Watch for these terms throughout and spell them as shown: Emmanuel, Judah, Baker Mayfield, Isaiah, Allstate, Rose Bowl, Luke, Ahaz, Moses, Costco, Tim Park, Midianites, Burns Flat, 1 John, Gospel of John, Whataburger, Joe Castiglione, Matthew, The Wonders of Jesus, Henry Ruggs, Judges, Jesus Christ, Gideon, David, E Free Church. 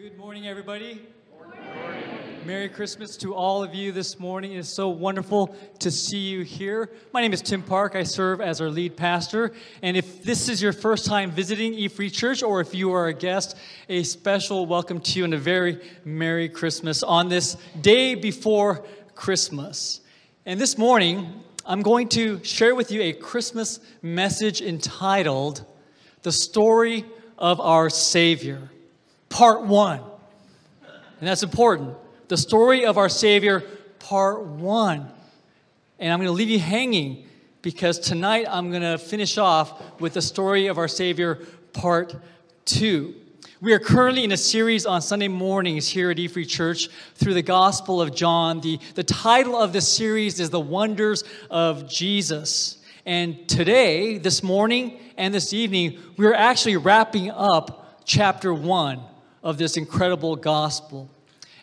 Good morning, everybody. Good morning. Merry Christmas to all of you this morning. It is so wonderful to see you here. My name is Tim Park. I serve as our lead pastor. And if this is your first time visiting E Free Church, or if you are a guest, a special welcome to you and a very Merry Christmas on this day before Christmas. And this morning, I'm going to share with you a Christmas message entitled, The Story of Our Savior, Part 1. And that's important. The Story of Our Savior, Part 1. And I'm going to leave you hanging because tonight I'm going to finish off with the Story of Our Savior, Part 2. We are currently in a series on Sunday mornings here at E Free Church through the Gospel of John. The title of this series is The Wonders of Jesus. And today, this morning and this evening, we are actually wrapping up chapter 1 of this incredible gospel.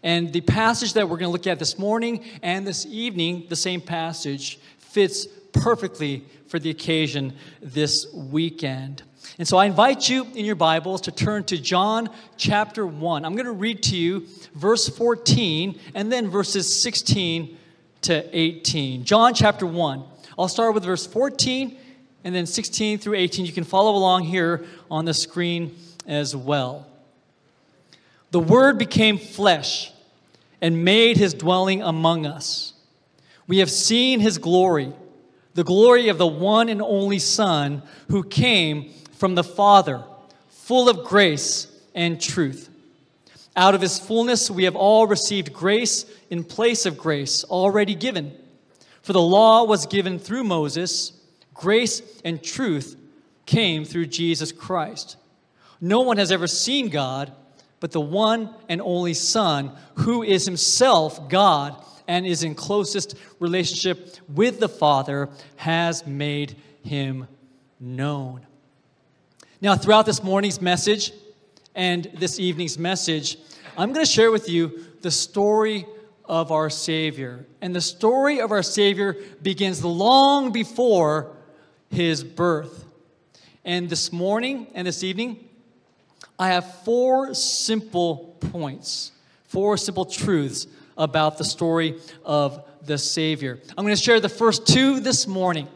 And the passage that we're going to look at this morning and this evening, the same passage, fits perfectly for the occasion this weekend. And so I invite you in your Bibles to turn to John chapter 1. I'm going to read to you verse 14 and then verses 16 to 18. John chapter 1. I'll start with verse 14 and then 16 through 18. You can follow along here on the screen as well. The Word became flesh and made His dwelling among us. We have seen His glory, the glory of the one and only Son who came from the Father, full of grace and truth. Out of His fullness we have all received grace in place of grace already given. For the law was given through Moses, grace and truth came through Jesus Christ. No one has ever seen God, but the one and only Son, who is Himself God and is in closest relationship with the Father, has made Him known. Now, throughout this morning's message and this evening's message, I'm going to share with you the story of our Savior. And the story of our Savior begins long before His birth. And this morning and this evening, I have four simple points, four simple truths about the story of the Savior. I'm going to share the first two this morning,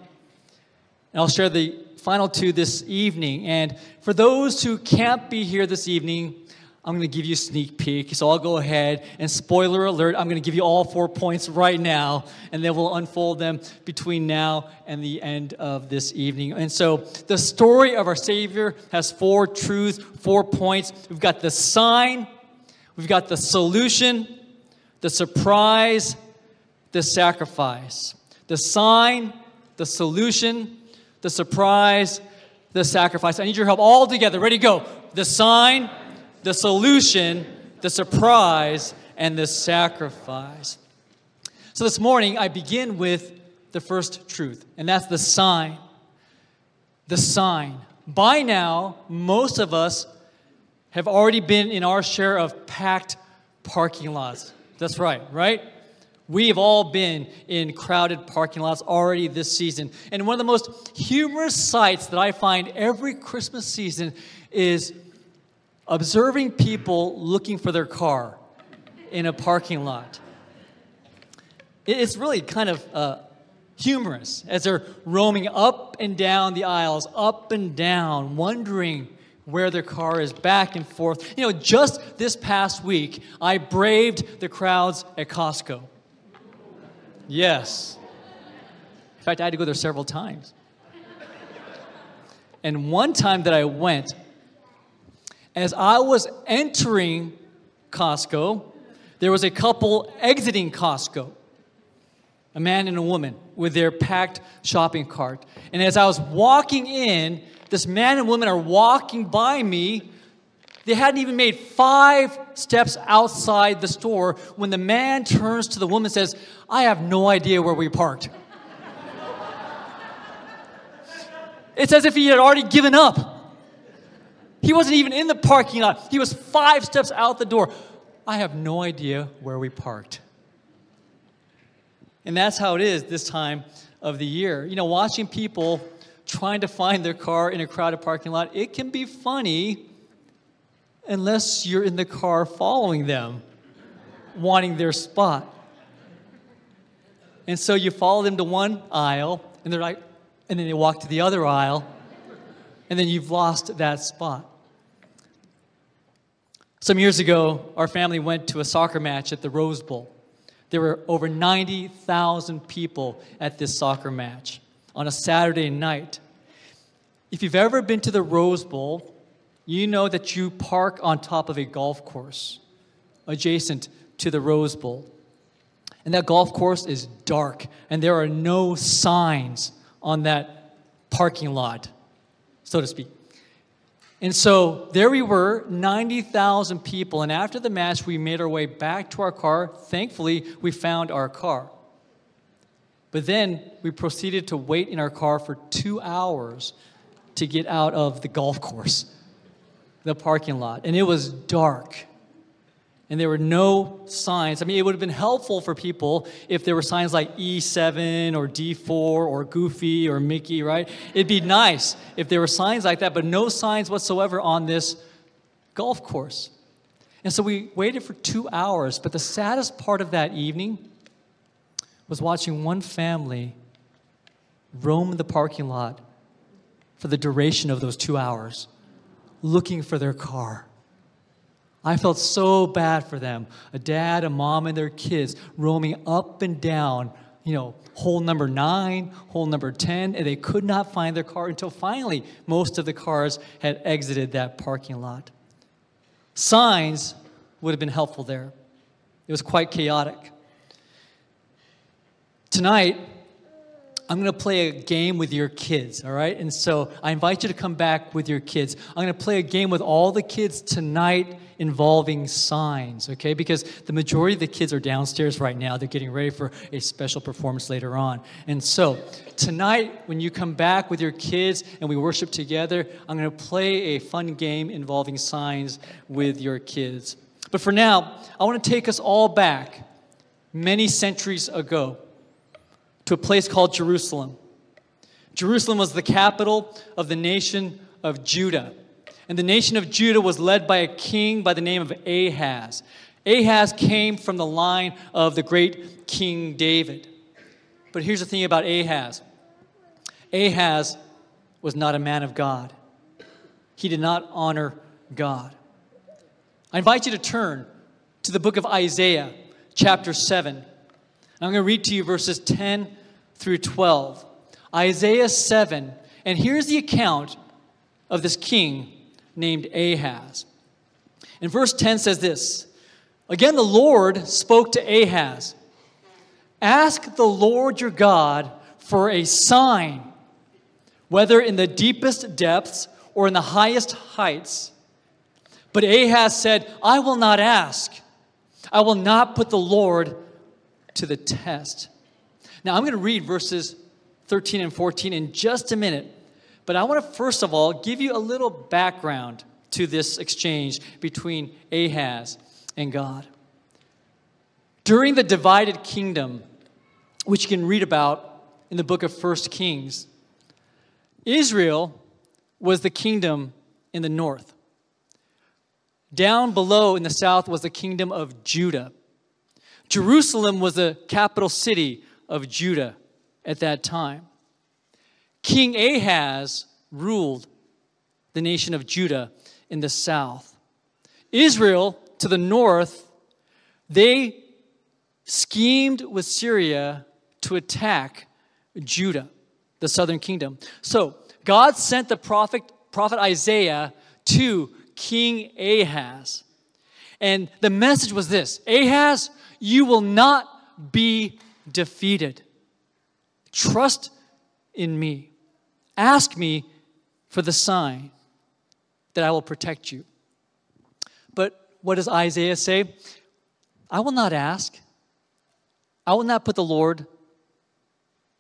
and I'll share the final two this evening. And for those who can't be here this evening, I'm going to give you a sneak peek. So I'll go ahead and spoiler alert, I'm going to give you all 4 points right now, and then we'll unfold them between now and the end of this evening. And so the story of our Savior has four truths, 4 points. We've got the sign, we've got the solution, the surprise, the sacrifice. The sign, the solution, the surprise, the sacrifice. I need your help all together. Ready, go. The sign, the solution, the surprise, and the sacrifice. So this morning, I begin with the first truth, and that's the sign. The sign. By now, most of us have already been in our share of packed parking lots. That's right, right? We have all been in crowded parking lots already this season. And one of the most humorous sights that I find every Christmas season is observing people looking for their car in a parking lot. It's really kind of humorous as they're roaming up and down the aisles, up and down, wondering where their car is, back and forth. You know, just this past week, I braved the crowds at Costco. Yes. In fact, I had to go there several times. And one time that I went, as I was entering Costco, there was a couple exiting Costco, a man and a woman with their packed shopping cart. And as I was walking in, this man and woman are walking by me. They hadn't even made 5 steps outside the store when the man turns to the woman and says, "I have no idea where we parked." It's as if he had already given up. He wasn't even in the parking lot. He was 5 steps out the door. I have no idea where we parked. And that's how it is this time of the year. You know, watching people trying to find their car in a crowded parking lot, it can be funny, unless you're in the car following them, wanting their spot. And so you follow them to one aisle, and they're like, and then they walk to the other aisle, and then you've lost that spot. Some years ago, our family went to a soccer match at the Rose Bowl. There were over 90,000 people at this soccer match on a Saturday night. If you've ever been to the Rose Bowl, you know that you park on top of a golf course adjacent to the Rose Bowl. And that golf course is dark, and there are no signs on that parking lot, so to speak. And so there we were, 90,000 people, and after the match, we made our way back to our car. Thankfully, we found our car. But then we proceeded to wait in our car for 2 hours to get out of the golf course, the parking lot, and it was dark. And there were no signs. I mean, it would have been helpful for people if there were signs like E7 or D4 or Goofy or Mickey, right? It'd be nice if there were signs like that, but no signs whatsoever on this golf course. And so we waited for 2 hours, but the saddest part of that evening was watching one family roam the parking lot for the duration of those 2 hours, looking for their car. I felt so bad for them, a dad, a mom, and their kids roaming up and down, you know, hole number 9, hole number 10, and they could not find their car until finally most of the cars had exited that parking lot. Signs would have been helpful there. It was quite chaotic. Tonight, I'm going to play a game with your kids, all right? And so I invite you to come back with your kids. I'm going to play a game with all the kids tonight involving signs, okay? Because the majority of the kids are downstairs right now. They're getting ready for a special performance later on. And so tonight, when you come back with your kids and we worship together, I'm going to play a fun game involving signs with your kids. But for now, I want to take us all back many centuries ago, to a place called Jerusalem. Jerusalem was the capital of the nation of Judah. And the nation of Judah was led by a king by the name of Ahaz. Ahaz came from the line of the great King David. But here's the thing about Ahaz. Ahaz was not a man of God. He did not honor God. I invite you to turn to the book of Isaiah, chapter 7. I'm going to read to you verses 10 through 12. Isaiah 7. And here's the account of this king named Ahaz. And verse 10 says this. Again, the Lord spoke to Ahaz. Ask the Lord your God for a sign, whether in the deepest depths or in the highest heights. But Ahaz said, I will not ask. I will not put the Lord to the test. Now, I'm going to read verses 13 and 14 in just a minute, but I want to first of all give you a little background to this exchange between Ahaz and God. During the divided kingdom, which you can read about in the book of 1 Kings, Israel was the kingdom in the north. Down below in the south was the kingdom of Judah. Jerusalem was the capital city of Judah at that time. King Ahaz ruled the nation of Judah in the south. Israel, to the north, they schemed with Syria to attack Judah, the southern kingdom. So God sent the prophet Isaiah to King Ahaz. And the message was this, Ahaz, you will not be defeated. Trust in me. Ask me for the sign that I will protect you. But what does Isaiah say? I will not ask. I will not put the Lord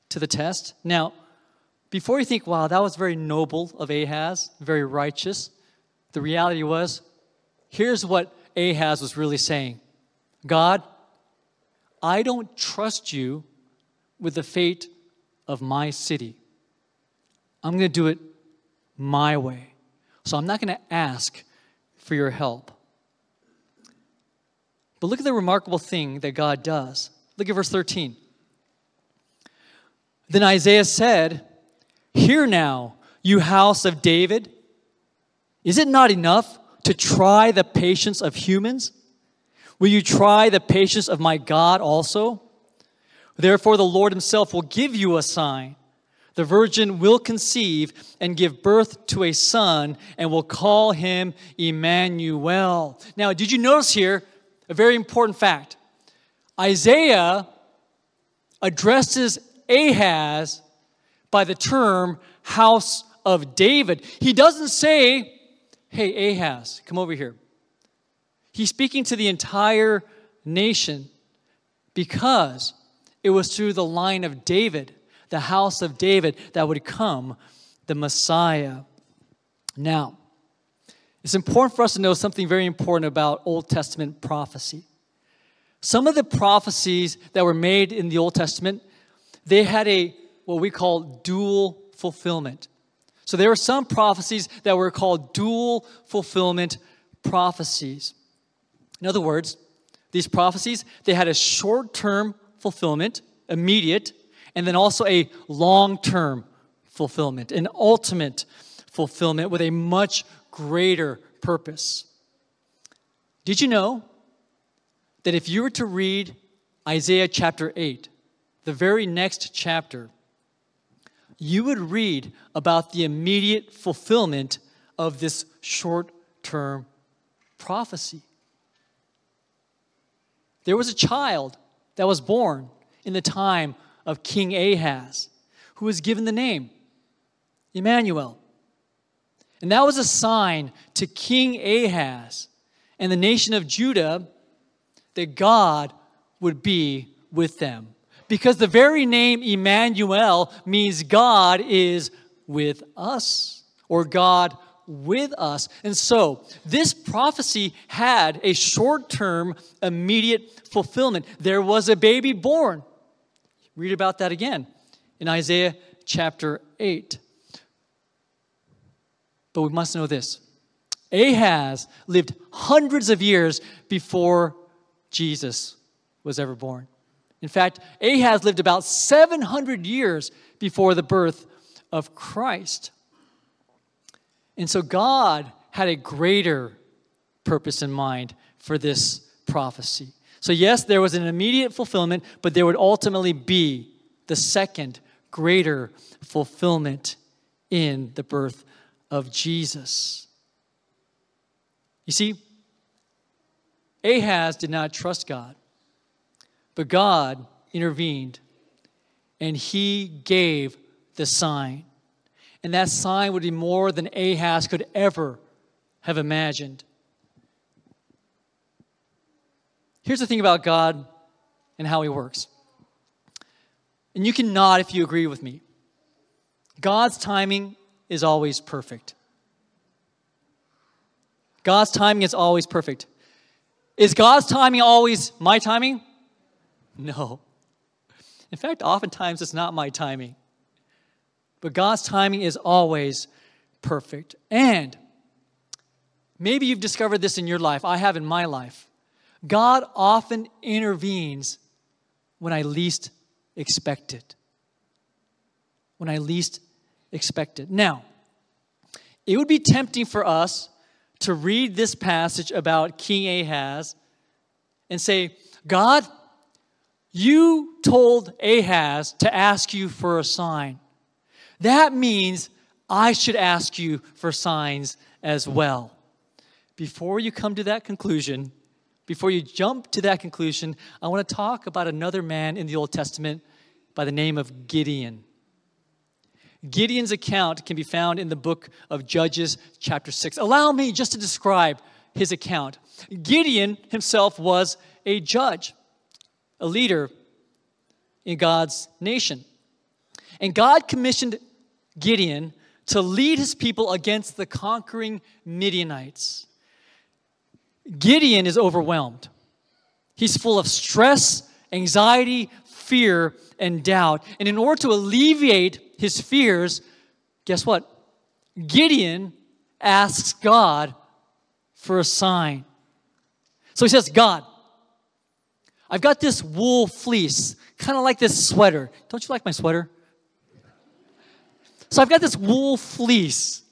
to the test. Now, before you think, wow, that was very noble of Ahaz, very righteous, the reality was, here's what Ahaz was really saying. God, I don't trust you with the fate of my city. I'm going to do it my way. So I'm not going to ask for your help. But look at the remarkable thing that God does. Look at verse 13. Then Isaiah said, "Hear now, you house of David. Is it not enough to try the patience of humans? Will you try the patience of my God also? Therefore the Lord himself will give you a sign. The virgin will conceive and give birth to a son and will call him Emmanuel." Now, did you notice here a very important fact? Isaiah addresses Ahaz by the term house of David. He doesn't say, "Hey, Ahaz, come over here." He's speaking to the entire nation because it was through the line of David, the house of David, that would come the Messiah. Now, it's important for us to know something very important about Old Testament prophecy. Some of the prophecies that were made in the Old Testament, they had a what we call dual fulfillment. So there were some prophecies that were called dual fulfillment prophecies. In other words, these prophecies, they had a short-term fulfillment, immediate, and then also a long-term fulfillment, an ultimate fulfillment with a much greater purpose. Did you know that if you were to read Isaiah chapter 8, the very next chapter, you would read about the immediate fulfillment of this short-term prophecy? There was a child that was born in the time of King Ahaz, who was given the name Emmanuel. And that was a sign to King Ahaz and the nation of Judah that God would be with them. Because the very name Emmanuel means God is with us, or God with us. And so, this prophecy had a short-term, immediate fulfillment. There was a baby born. Read about that again in Isaiah chapter 8. But we must know this. Ahaz lived hundreds of years before Jesus was ever born. In fact, Ahaz lived about 700 years before the birth of Christ. And so God had a greater purpose in mind for this prophecy. So yes, there was an immediate fulfillment, but there would ultimately be the second greater fulfillment in the birth of Jesus. You see, Ahaz did not trust God. But God intervened, and he gave the sign. And that sign would be more than Ahaz could ever have imagined. Here's the thing about God and how he works. And you can nod if you agree with me. God's timing is always perfect. God's timing is always perfect. Is God's timing always my timing? No. In fact, oftentimes it's not my timing. But God's timing is always perfect. And maybe you've discovered this in your life. I have in my life. God often intervenes when I least expect it. When I least expect it. Now, it would be tempting for us to read this passage about King Ahaz and say, "God, you told Ahaz to ask you for a sign. That means I should ask you for signs as well." Before you come to that conclusion, before you jump to that conclusion, I want to talk about another man in the Old Testament by the name of Gideon. Gideon's account can be found in the book of Judges chapter 6. Allow me just to describe his account. Gideon himself was a judge, a leader in God's nation. And God commissioned Gideon to lead his people against the conquering Midianites. Gideon is overwhelmed. He's full of stress, anxiety, fear, and doubt. And in order to alleviate his fears, guess what? Gideon asks God for a sign. So he says, God, I've got this wool fleece, kind of like this sweater. Don't you like my sweater? So I've got this wool fleece,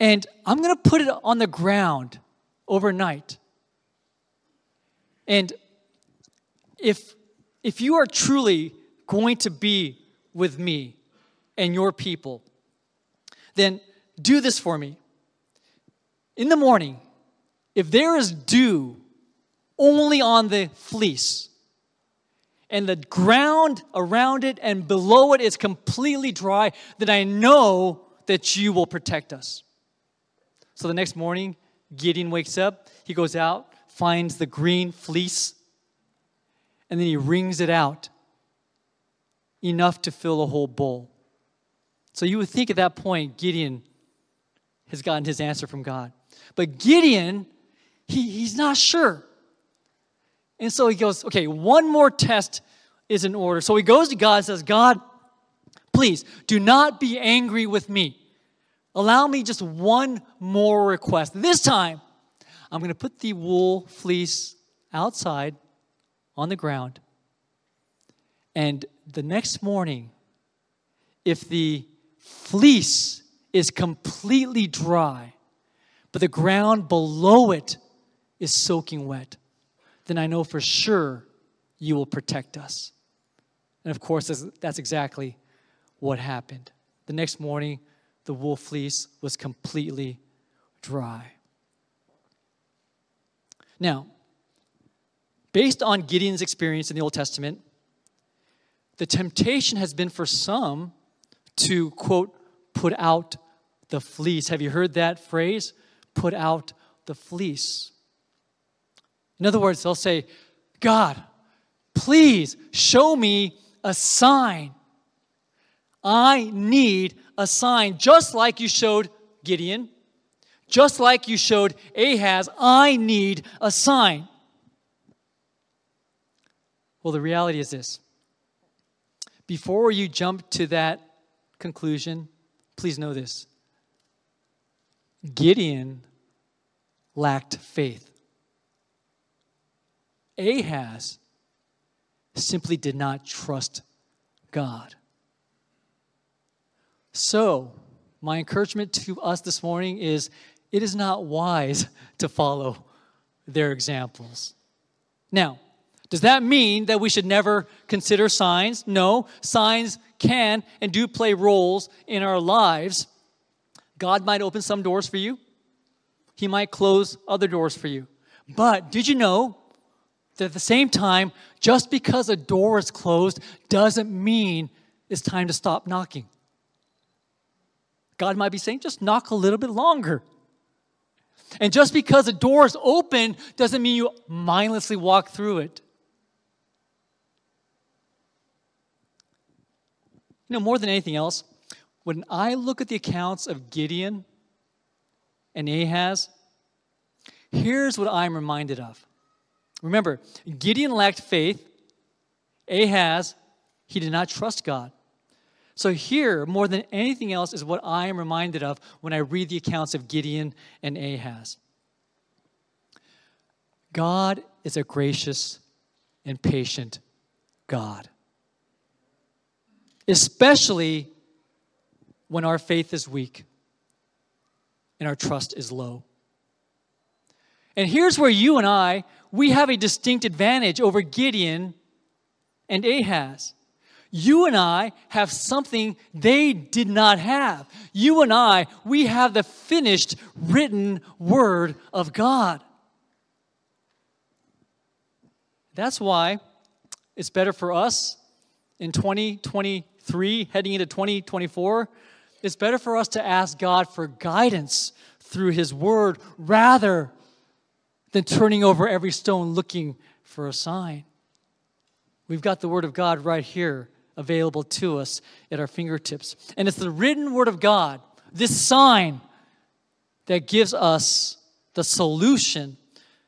and I'm going to put it on the ground overnight. And if you are truly going to be with me and your people, then do this for me. In the morning, if there is dew only on the fleece, and the ground around it and below it is completely dry, then I know that you will protect us. So the next morning, Gideon wakes up. He goes out, finds the green fleece, and then he wrings it out enough to fill a whole bowl. So you would think at that point, Gideon has gotten his answer from God. But Gideon, he's not sure. And so he goes, okay, one more test is in order. So he goes to God and says, God, please do not be angry with me. Allow me just one more request. This time, I'm going to put the wool fleece outside on the ground. And the next morning, if the fleece is completely dry, but the ground below it is soaking wet, then I know for sure you will protect us. And of course, that's exactly what happened. The next morning, the wool fleece was completely dry. Now, based on Gideon's experience in the Old Testament, the temptation has been for some to, quote, put out the fleece. Have you heard that phrase? Put out the fleece. In other words, they'll say, God, please show me a sign. I need a sign, just like you showed Gideon, just like you showed Ahaz. I need a sign. Well, the reality is this. Before you jump to that conclusion, please know this. Gideon lacked faith. Ahaz simply did not trust God. So, my encouragement to us this morning is, it is not wise to follow their examples. Now, does that mean that we should never consider signs? No, signs can and do play roles in our lives. God might open some doors for you. He might close other doors for you. But did you know that at the same time, just because a door is closed doesn't mean it's time to stop knocking? God might be saying, just knock a little bit longer. And just because a door is open doesn't mean you mindlessly walk through it. You know, more than anything else, when I look at the accounts of Gideon and Ahaz, here's what I'm reminded of. Remember, Gideon lacked faith. Ahaz, he did not trust God. So here, more than anything else, is what I am reminded of when I read the accounts of Gideon and Ahaz. God is a gracious and patient God, especially when our faith is weak and our trust is low. And here's where you and I, we have a distinct advantage over Gideon and Ahaz. You and I have something they did not have. You and I, we have the finished written word of God. That's why it's better for us in 2023, heading into 2024, it's better for us to ask God for guidance through His word rather than turning over every stone looking for a sign. We've got the word of God right here, available to us at our fingertips. And it's the written word of God, this sign, that gives us the solution.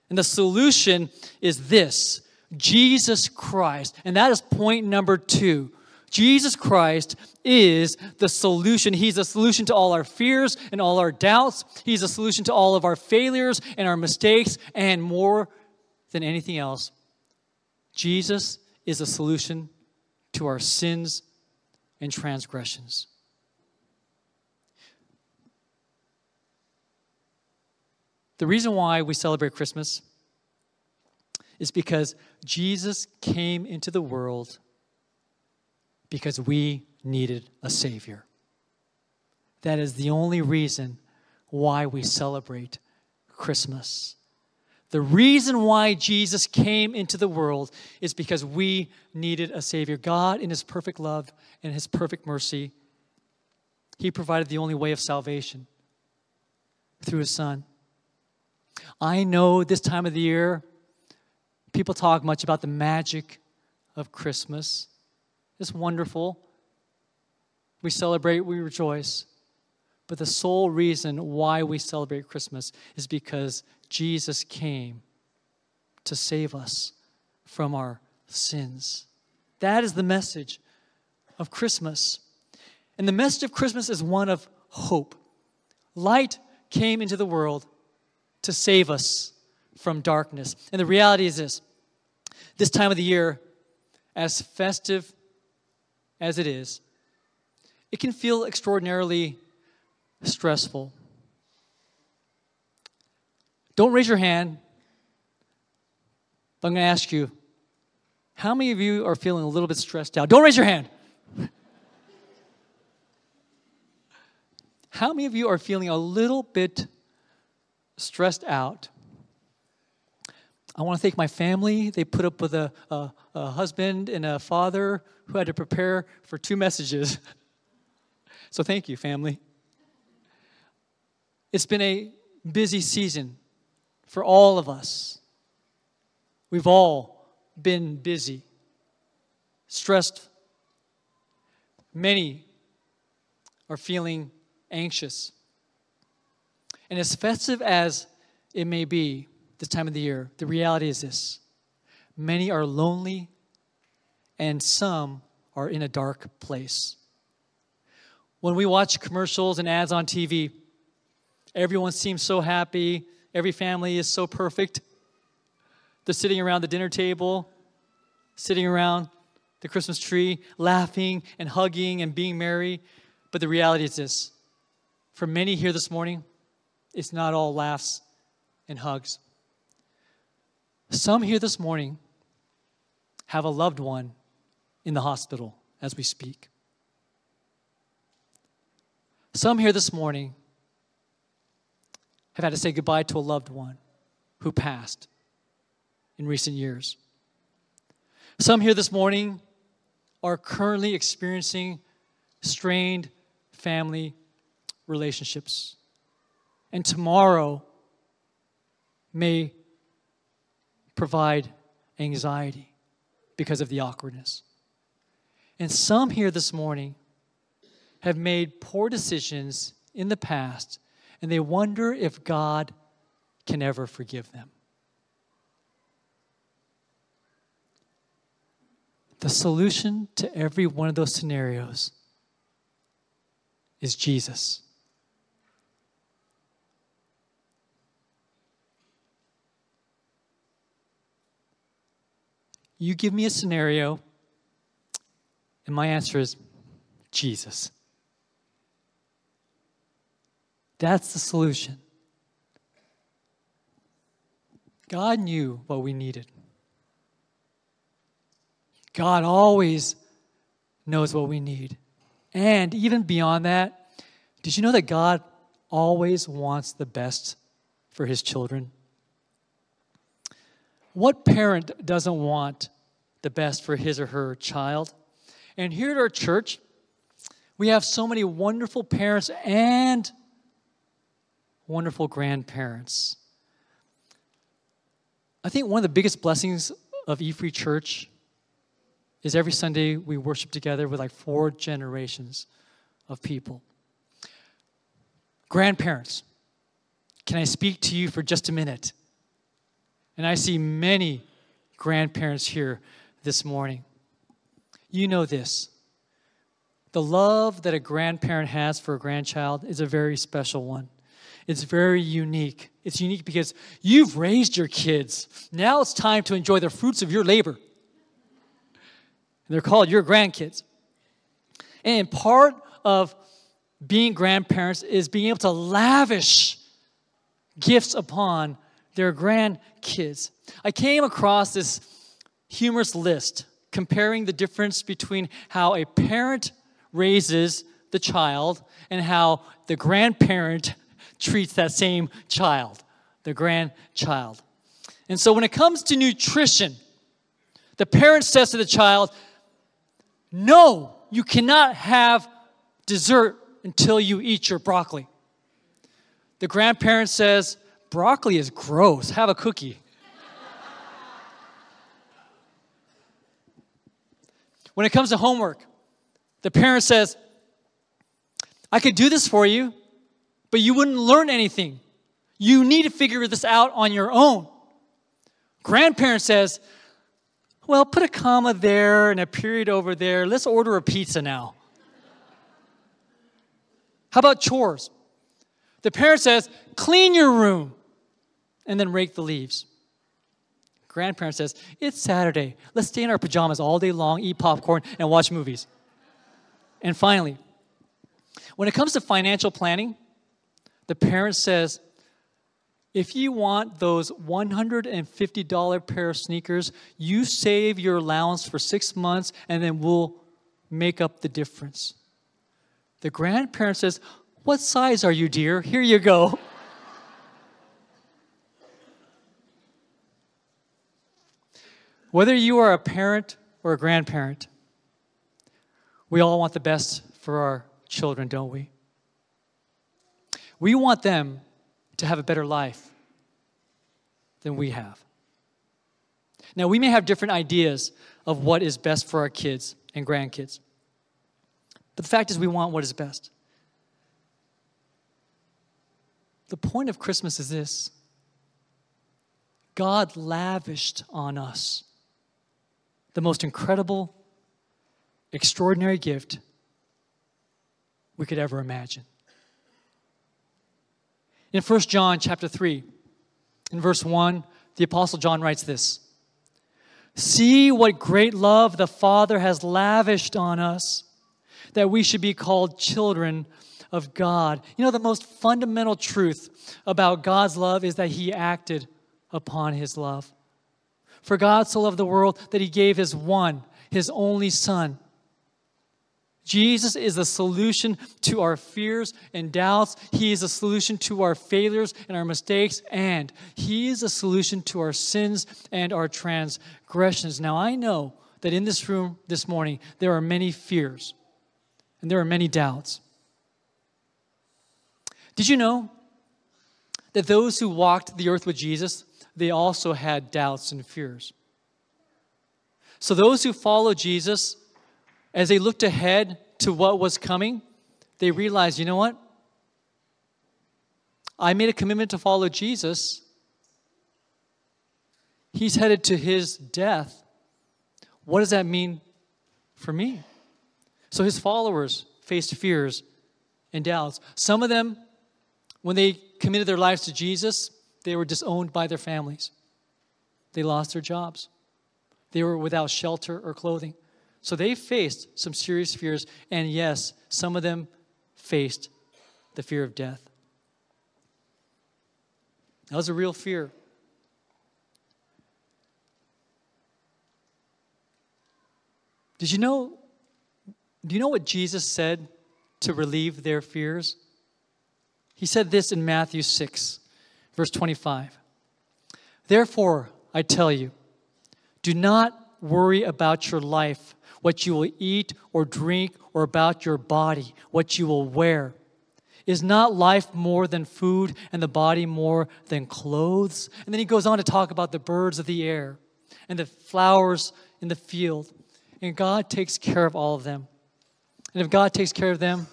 And the solution is this: Jesus Christ. And that is point number 2. Jesus Christ is the solution. He's a solution to all our fears and all our doubts. He's a solution to all of our failures and our mistakes, and more than anything else, Jesus is a solution to our sins and transgressions. The reason why we celebrate Christmas is because Jesus came into the world because we needed a Savior. That is the only reason why we celebrate Christmas. The reason why Jesus came into the world is because we needed a Savior. God, in His perfect love and His perfect mercy, He provided the only way of salvation through His Son. I know this time of the year, people talk much about the magic of Christmas. It's wonderful. We celebrate, we rejoice. But the sole reason why we celebrate Christmas is because Jesus came to save us from our sins. That is the message of Christmas. And the message of Christmas is one of hope. Light came into the world to save us from darkness. And the reality is this: this time of the year, as festive as it is, it can feel extraordinarily stressful. Don't raise your hand, but I'm going to ask you, how many of you are feeling a little bit stressed out? Don't raise your hand. How many of you are feeling a little bit stressed out? I want to thank my family. They put up with a husband and a father who had to prepare for two messages. So thank you, family. It's been a busy season for all of us. We've all been busy, stressed. Many are feeling anxious. And as festive as it may be this time of the year, the reality is this: many are lonely and some are in a dark place. When we watch commercials and ads on TV, everyone seems so happy. Every family is so perfect. They're sitting around the dinner table, sitting around the Christmas tree, laughing and hugging and being merry. But the reality is this: for many here this morning, it's not all laughs and hugs. Some here this morning have a loved one in the hospital as we speak. Some here this morning have had to say goodbye to a loved one who passed in recent years. Some here this morning are currently experiencing strained family relationships. And tomorrow may provide anxiety because of the awkwardness. And some here this morning have made poor decisions in the past, and they wonder if God can ever forgive them. The solution to every one of those scenarios is Jesus. You give me a scenario, and my answer is Jesus. That's the solution. God knew what we needed. God always knows what we need. And even beyond that, did you know that God always wants the best for His children? What parent doesn't want the best for his or her child? And here at our church, we have so many wonderful parents and wonderful grandparents. I think one of the biggest blessings of E Free Church is every Sunday we worship together with like 4 generations of people. Grandparents, can I speak to you for just a minute? And I see many grandparents here this morning. You know this: The love that a grandparent has for a grandchild is a very special one. It's very unique. It's unique because you've raised your kids. Now it's time to enjoy the fruits of your labor. They're called your grandkids. And part of being grandparents is being able to lavish gifts upon their grandkids. I came across this humorous list comparing the difference between how a parent raises the child and how the grandparent treats that same child, the grandchild. And so when it comes to nutrition, the parent says to the child, "No, you cannot have dessert until you eat your broccoli." The grandparent says, "Broccoli is gross. Have a cookie." When it comes to homework, the parent says, "I could do this for you, but you wouldn't learn anything. You need to figure this out on your own." Grandparent says, "Well, put a comma there and a period over there. Let's order a pizza now." How about chores? The parent says, "Clean your room," and then rake the leaves. Grandparent says, "It's Saturday. Let's stay in our pajamas all day long, eat popcorn, and watch movies." And finally, when it comes to financial planning, the parent says, "If you want those $150 pair of sneakers, you save your allowance for 6 months, and then we'll make up the difference." The grandparent says, "What size are you, dear? Here you go." Whether you are a parent or a grandparent, we all want the best for our children, don't we? We want them to have a better life than we have. Now, we may have different ideas of what is best for our kids and grandkids, but the fact is we want what is best. The point of Christmas is this: God lavished on us the most incredible, extraordinary gift we could ever imagine. In 1 John chapter 3, in verse 1, the Apostle John writes this: "See what great love the Father has lavished on us, that we should be called children of God." You know, the most fundamental truth about God's love is that He acted upon His love. "For God so loved the world that He gave His one, His only Son." Jesus is the solution to our fears and doubts. He is the solution to our failures and our mistakes. And He is the solution to our sins and our transgressions. Now, I know that in this room this morning, there are many fears and there are many doubts. Did you know that those who walked the earth with Jesus, they also had doubts and fears? So those who followed Jesus, as they looked ahead to what was coming, they realized, you know what? I made a commitment to follow Jesus. He's headed to His death. What does that mean for me? So His followers faced fears and doubts. Some of them, when they committed their lives to Jesus, they were disowned by their families. They lost their jobs. They were without shelter or clothing. So they faced some serious fears, and yes, some of them faced the fear of death. That was a real fear. Do you know what Jesus said to relieve their fears? He said this in Matthew 6, verse 25. "Therefore, I tell you, do not worry about your life, what you will eat or drink, or about your body, what you will wear. Is not life more than food, and the body more than clothes?" And then he goes on to talk about the birds of the air and the flowers in the field. And God takes care of all of them. And if God takes care of them,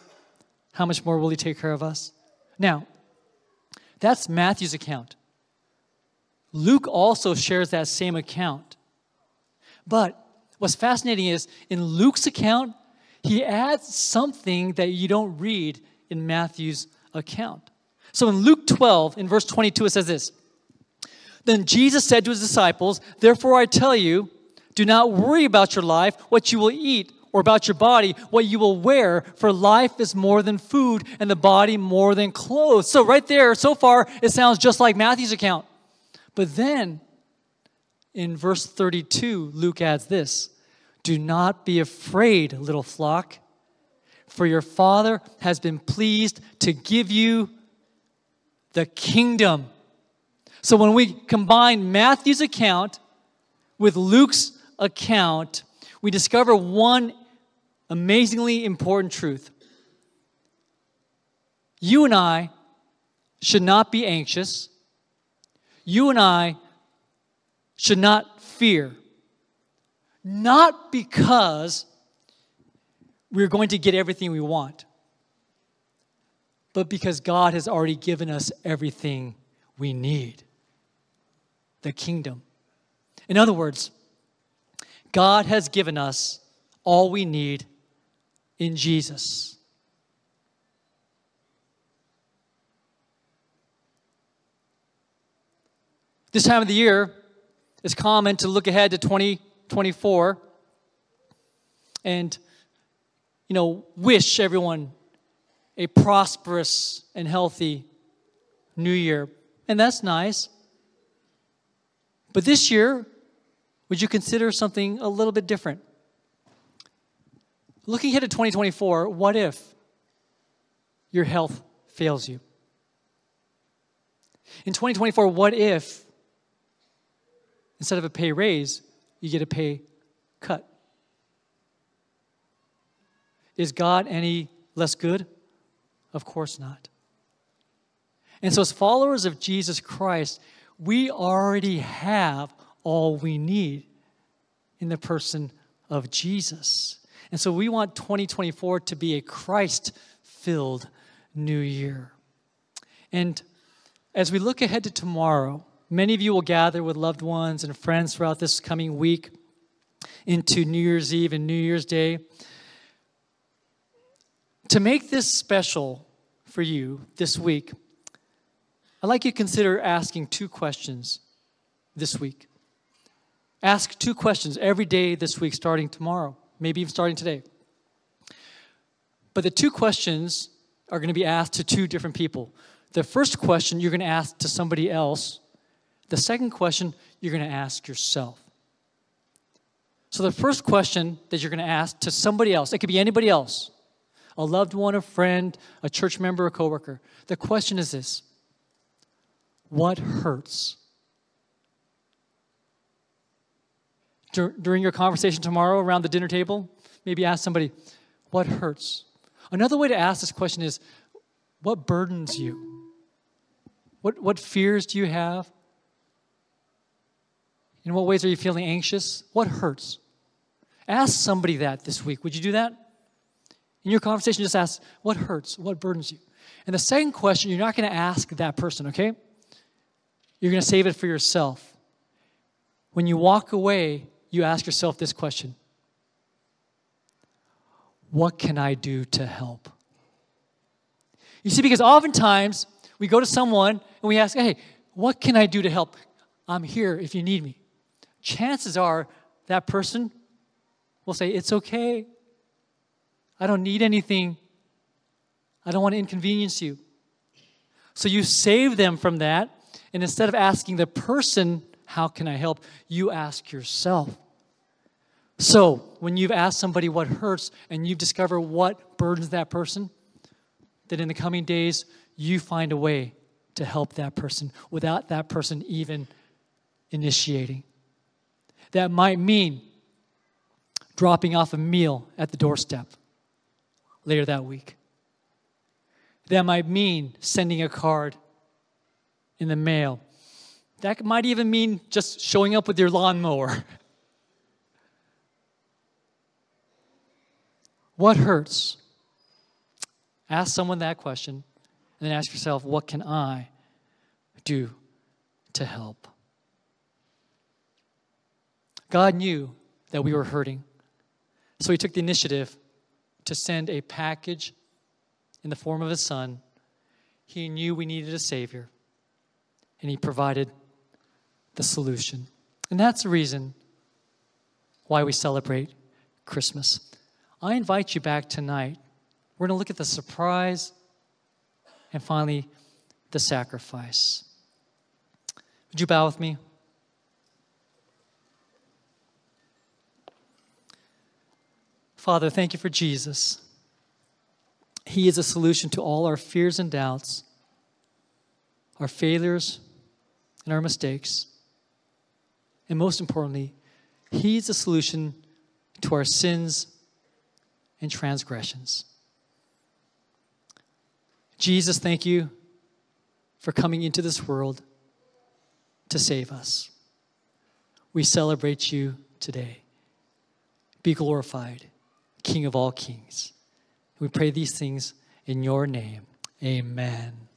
how much more will He take care of us? Now, that's Matthew's account. Luke also shares that same account. But what's fascinating is, in Luke's account, he adds something that you don't read in Matthew's account. So in Luke 12, in verse 22, it says this. Then Jesus said to his disciples, therefore I tell you, do not worry about your life, what you will eat, or about your body, what you will wear, for life is more than food, and the body more than clothes. So right there, so far, it sounds just like Matthew's account. But then, in verse 32, Luke adds this, do not be afraid, little flock, for your Father has been pleased to give you the kingdom. So when we combine Matthew's account with Luke's account, we discover one amazingly important truth. You and I should not be anxious. You and I should not fear. Not because we're going to get everything we want, but because God has already given us everything we need. The kingdom. In other words, God has given us all we need in Jesus. This time of the year, it's common to look ahead to 2024 and, wish everyone a prosperous and healthy new year. And that's nice. But this year, would you consider something a little bit different? Looking ahead to 2024, what if your health fails you? In 2024, what if instead of a pay raise, you get a pay cut? Is God any less good? Of course not. And so as followers of Jesus Christ, we already have all we need in the person of Jesus. And so we want 2024 to be a Christ-filled new year. And as we look ahead to tomorrow, many of you will gather with loved ones and friends throughout this coming week into New Year's Eve and New Year's Day. To make this special for you this week, I'd like you to consider asking two questions this week. Ask two questions every day this week, starting tomorrow, maybe even starting today. But the two questions are going to be asked to two different people. The first question you're going to ask to somebody else. The second question you're going to ask yourself. So the first question that you're going to ask to somebody else, it could be anybody else, a loved one, a friend, a church member, a coworker. The question is this: what hurts? During your conversation tomorrow around the dinner table, maybe ask somebody, what hurts? Another way to ask this question is, what burdens you? What fears do you have? In what ways are you feeling anxious? What hurts? Ask somebody that this week. Would you do that? In your conversation, just ask, what hurts? What burdens you? And the second question, you're not going to ask that person, okay? You're going to save it for yourself. When you walk away, you ask yourself this question: what can I do to help? You see, because oftentimes we go to someone and we ask, hey, what can I do to help? I'm here if you need me. Chances are that person will say, it's okay. I don't need anything. I don't want to inconvenience you. So you save them from that, and instead of asking the person, how can I help, you ask yourself. So when you've asked somebody what hurts and you've discovered what burdens that person, then in the coming days, you find a way to help that person without that person even initiating. That might mean dropping off a meal at the doorstep later that week. That might mean sending a card in the mail. That might even mean just showing up with your lawnmower. What hurts? Ask someone that question, and then ask yourself, what can I do to help? God knew that we were hurting, so he took the initiative to send a package in the form of his son. He knew we needed a Savior, and he provided the solution. And that's the reason why we celebrate Christmas. I invite you back tonight. We're going to look at the surprise and finally the sacrifice. Would you bow with me? Father, thank you for Jesus. He is a solution to all our fears and doubts, our failures and our mistakes. And most importantly, he's a solution to our sins and transgressions. Jesus, thank you for coming into this world to save us. We celebrate you today. Be glorified, King of all kings. We pray these things in your name. Amen.